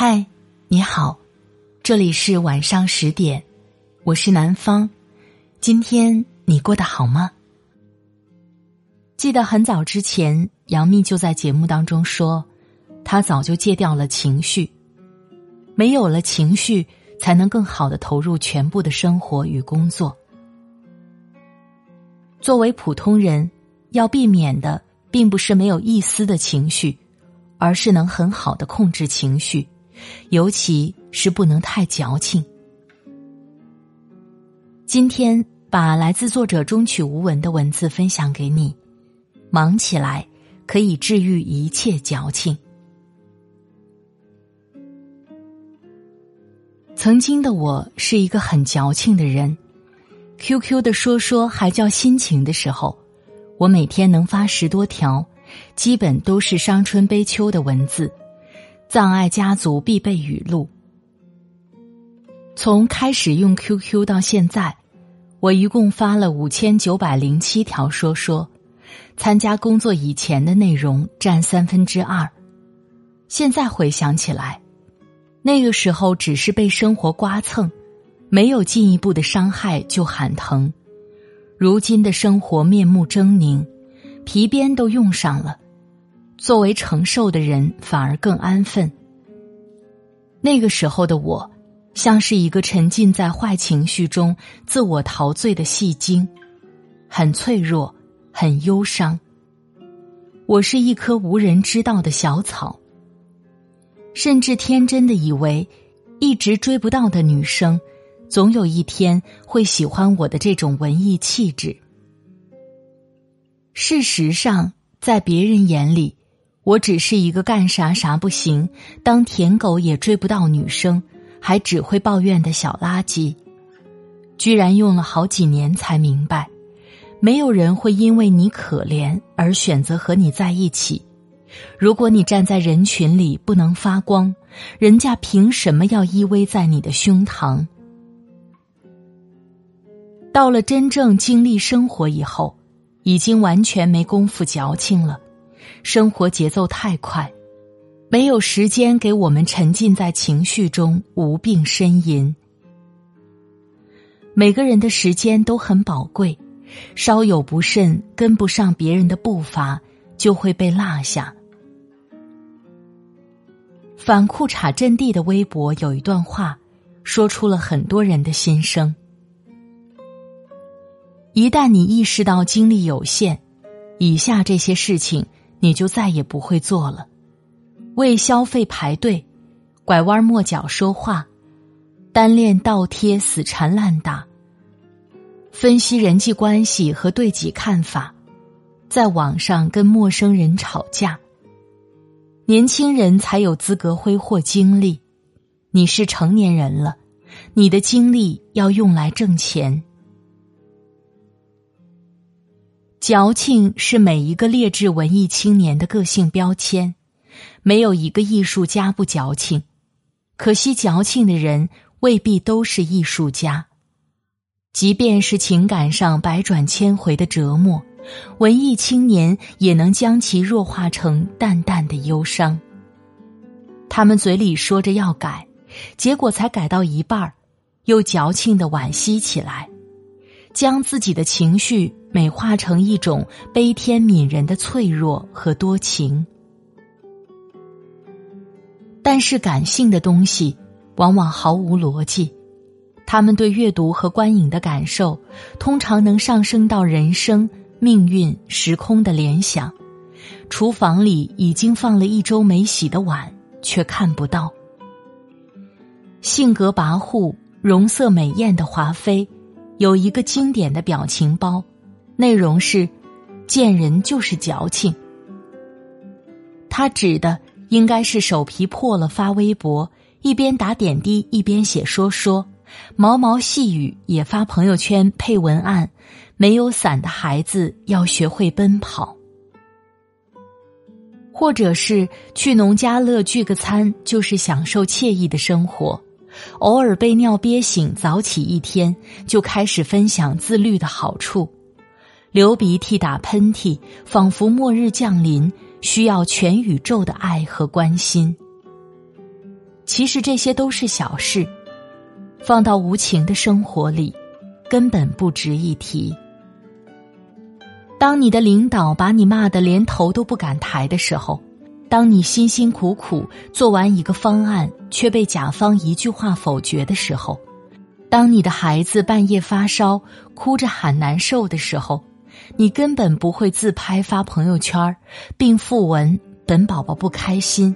嗨，你好，这里是晚上10点，我是南方，今天你过得好吗？记得很早之前，杨幂就在节目当中说，她早就戒掉了情绪，没有了情绪，才能更好地投入全部的生活与工作。作为普通人，要避免的并不是没有一丝的情绪，而是能很好地控制情绪，尤其是不能太矫情。今天把来自作者中曲无闻的文字分享给你，忙起来可以治愈一切矫情。曾经的我是一个很矫情的人， QQ 的说说还叫心情的时候，我每天能发10多条，基本都是伤春悲秋的文字，葬爱家族必备语录。从开始用 QQ 到现在，我一共发了5907条说说，参加工作以前的内容占2/3。现在回想起来，那个时候只是被生活刮蹭，没有进一步的伤害就喊疼。如今的生活面目狰狞，皮鞭都用上了，作为承受的人反而更安分。那个时候的我，像是一个沉浸在坏情绪中自我陶醉的戏精，很脆弱，很忧伤。我是一棵无人知道的小草，甚至天真的以为，一直追不到的女生，总有一天会喜欢我的这种文艺气质。事实上，在别人眼里，我只是一个干啥啥不行，当舔狗也追不到女生，还只会抱怨的小垃圾。居然用了好几年才明白，没有人会因为你可怜而选择和你在一起。如果你站在人群里不能发光，人家凭什么要依偎在你的胸膛？到了真正经历生活以后，已经完全没功夫矫情了，生活节奏太快，没有时间给我们沉浸在情绪中无病呻吟。每个人的时间都很宝贵，稍有不慎跟不上别人的步伐，就会被落下。反裤衩阵地的微博有一段话，说出了很多人的心声。一旦你意识到精力有限，以下这些事情你就再也不会做了：为消费排队，拐弯抹角说话，单恋倒贴死缠烂打，分析人际关系和对己看法，在网上跟陌生人吵架。年轻人才有资格挥霍精力，你是成年人了，你的精力要用来挣钱。矫情是每一个劣质文艺青年的个性标签，没有一个艺术家不矫情，可惜矫情的人未必都是艺术家。即便是情感上百转千回的折磨，文艺青年也能将其弱化成淡淡的忧伤。他们嘴里说着要改，结果才改到一半，又矫情地惋惜起来，将自己的情绪美化成一种悲天悯人的脆弱和多情。但是感性的东西往往毫无逻辑，他们对阅读和观影的感受通常能上升到人生命运时空的联想。厨房里已经放了1周没洗的碗，却看不到。性格跋扈容色美艳的华妃有一个经典的表情包，内容是见人就是矫情。他指的应该是手皮破了发微博，一边打点滴一边写说说，毛毛细雨也发朋友圈配文案，没有伞的孩子要学会奔跑。或者是去农家乐聚个餐，就是享受惬意的生活，偶尔被尿憋醒早起一天，就开始分享自律的好处。流鼻涕打喷嚏仿佛末日降临，需要全宇宙的爱和关心。其实这些都是小事，放到无情的生活里，根本不值一提。当你的领导把你骂得连头都不敢抬的时候，当你辛辛苦苦做完一个方案却被甲方一句话否决的时候，当你的孩子半夜发烧哭着喊难受的时候，你根本不会自拍发朋友圈并附文本宝宝不开心，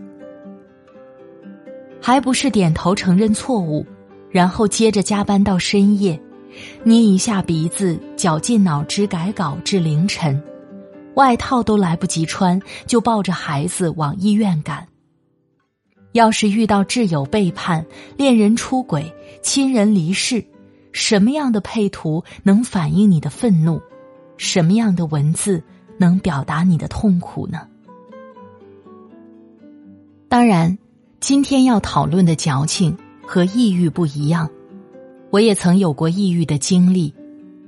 还不是点头承认错误，然后接着加班到深夜，捏一下鼻子绞尽脑汁改稿至凌晨，外套都来不及穿就抱着孩子往医院赶。要是遇到挚友背叛、恋人出轨、亲人离世，什么样的配图能反映你的愤怒？什么样的文字能表达你的痛苦呢？当然，今天要讨论的矫情和抑郁不一样。我也曾有过抑郁的经历，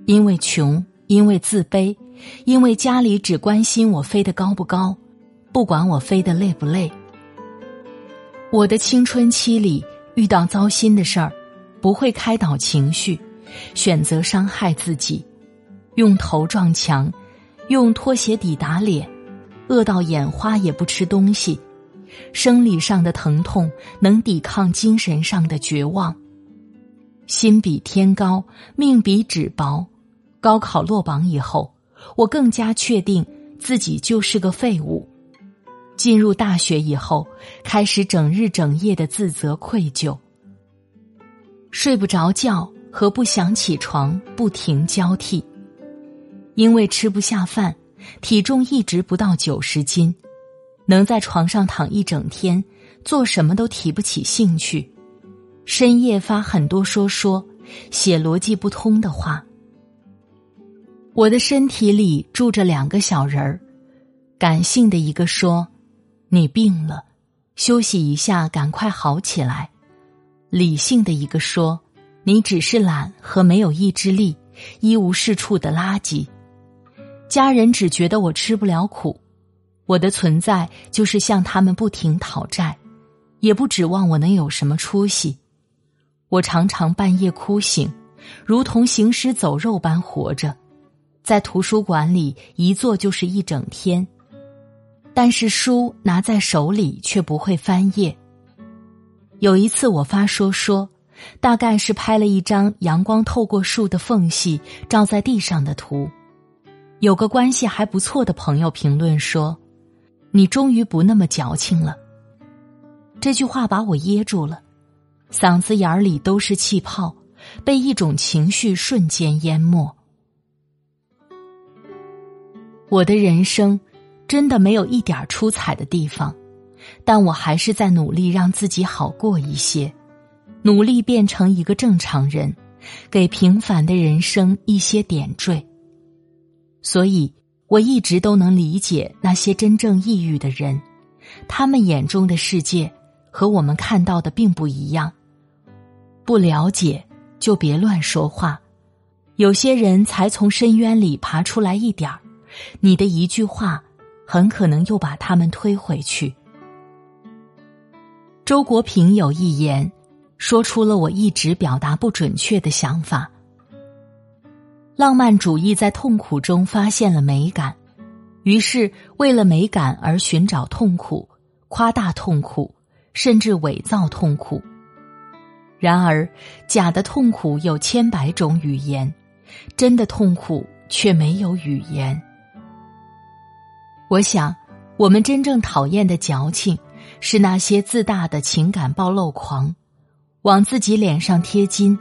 因为穷，因为自卑，因为家里只关心我飞得高不高，不管我飞得累不累。我的青春期里遇到糟心的事儿，不会开导情绪，选择伤害自己，用头撞墙，用拖鞋底打脸，饿到眼花也不吃东西。生理上的疼痛能抵抗精神上的绝望。心比天高，命比纸薄。高考落榜以后，我更加确定自己就是个废物。进入大学以后，开始整日整夜的自责愧疚，睡不着觉和不想起床不停交替。因为吃不下饭，体重一直不到90斤，能在床上躺一整天，做什么都提不起兴趣。深夜发很多说，写逻辑不通的话。我的身体里住着2个小人儿，感性的一个说：“你病了，休息一下，赶快好起来。”理性的一个说：“你只是懒和没有意志力，一无是处的垃圾。”家人只觉得我吃不了苦，我的存在就是向他们不停讨债，也不指望我能有什么出息。我常常半夜哭醒，如同行尸走肉般活着，在图书馆里一坐就是一整天，但是书拿在手里却不会翻页。有一次我发说，大概是拍了一张阳光透过树的缝隙照在地上的图。有个关系还不错的朋友评论说：“你终于不那么矫情了。”这句话把我噎住了，嗓子眼里都是气泡，被一种情绪瞬间淹没。我的人生真的没有一点出彩的地方，但我还是在努力让自己好过一些，努力变成一个正常人，给平凡的人生一些点缀。所以，我一直都能理解那些真正抑郁的人，他们眼中的世界和我们看到的并不一样。不了解就别乱说话，有些人才从深渊里爬出来一点儿，你的一句话很可能又把他们推回去。周国平有一言说出了我一直表达不准确的想法：浪漫主义在痛苦中发现了美感，于是为了美感而寻找痛苦，夸大痛苦，甚至伪造痛苦。然而假的痛苦有10000种语言，真的痛苦却没有语言。我想，我们真正讨厌的矫情，是那些自大的情感暴露狂，往自己脸上贴金，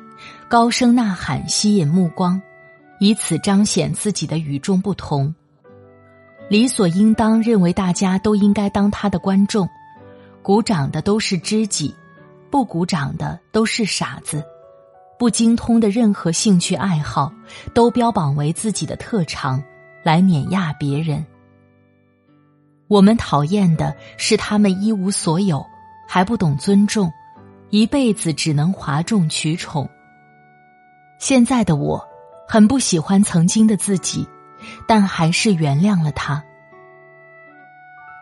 高声呐喊吸引目光，以此彰显自己的与众不同。理所应当认为大家都应该当他的观众，鼓掌的都是知己，不鼓掌的都是傻子。不精通的任何兴趣爱好都标榜为自己的特长，来碾压别人。我们讨厌的是他们一无所有，还不懂尊重，一辈子只能哗众取宠。现在的我很不喜欢曾经的自己，但还是原谅了他。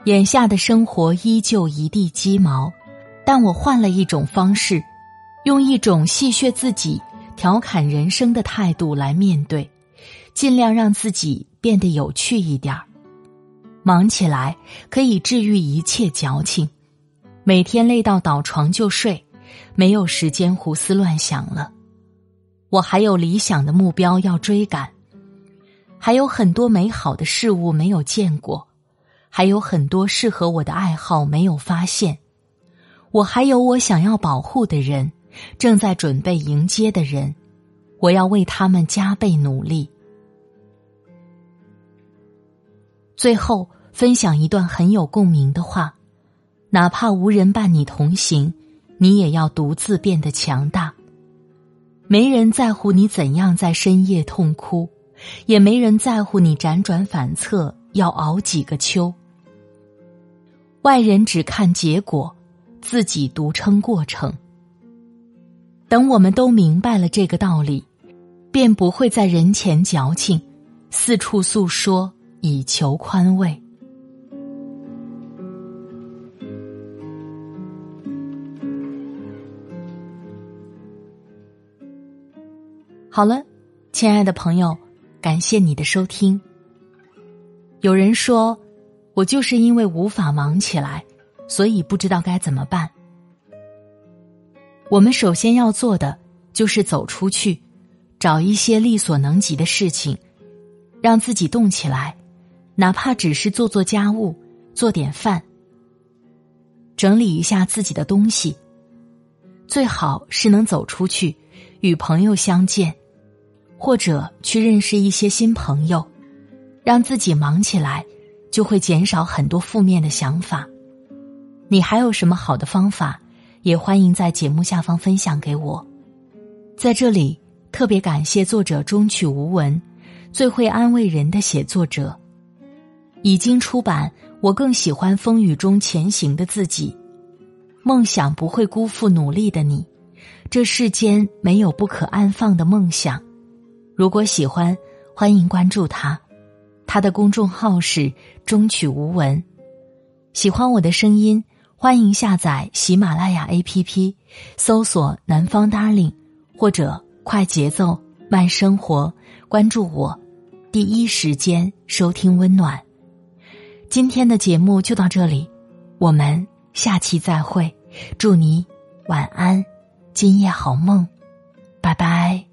眼下的生活依旧一地鸡毛，但我换了一种方式，用一种戏谑自己、调侃人生的态度来面对，尽量让自己变得有趣一点。忙起来可以治愈一切矫情，每天累到倒床就睡，没有时间胡思乱想了。我还有理想的目标要追赶，还有很多美好的事物没有见过，还有很多适合我的爱好没有发现，我还有我想要保护的人，正在准备迎接的人，我要为他们加倍努力。最后分享一段很有共鸣的话，哪怕无人伴你同行，你也要独自变得强大。没人在乎你怎样在深夜痛哭，也没人在乎你辗转反侧要熬几个秋。外人只看结果，自己独撑过程。等我们都明白了这个道理，便不会在人前矫情，四处诉说以求宽慰。好了，亲爱的朋友，感谢你的收听。有人说，我就是因为无法忙起来，所以不知道该怎么办。我们首先要做的就是走出去，找一些力所能及的事情，让自己动起来，哪怕只是做做家务，做点饭，整理一下自己的东西。最好是能走出去，与朋友相见，或者去认识一些新朋友，让自己忙起来，就会减少很多负面的想法。你还有什么好的方法，也欢迎在节目下方分享给我。在这里特别感谢作者中曲无闻，最会安慰人的写作者，已经出版我更喜欢风雨中前行的自己，梦想不会辜负努力的你，这世间没有不可安放的梦想。如果喜欢，欢迎关注他，他的公众号是中曲无闻。喜欢我的声音，欢迎下载喜马拉雅 APP， 搜索南方 Darling 或者快节奏慢生活，关注我，第一时间收听温暖。今天的节目就到这里，我们下期再会，祝你晚安，今夜好梦，拜拜。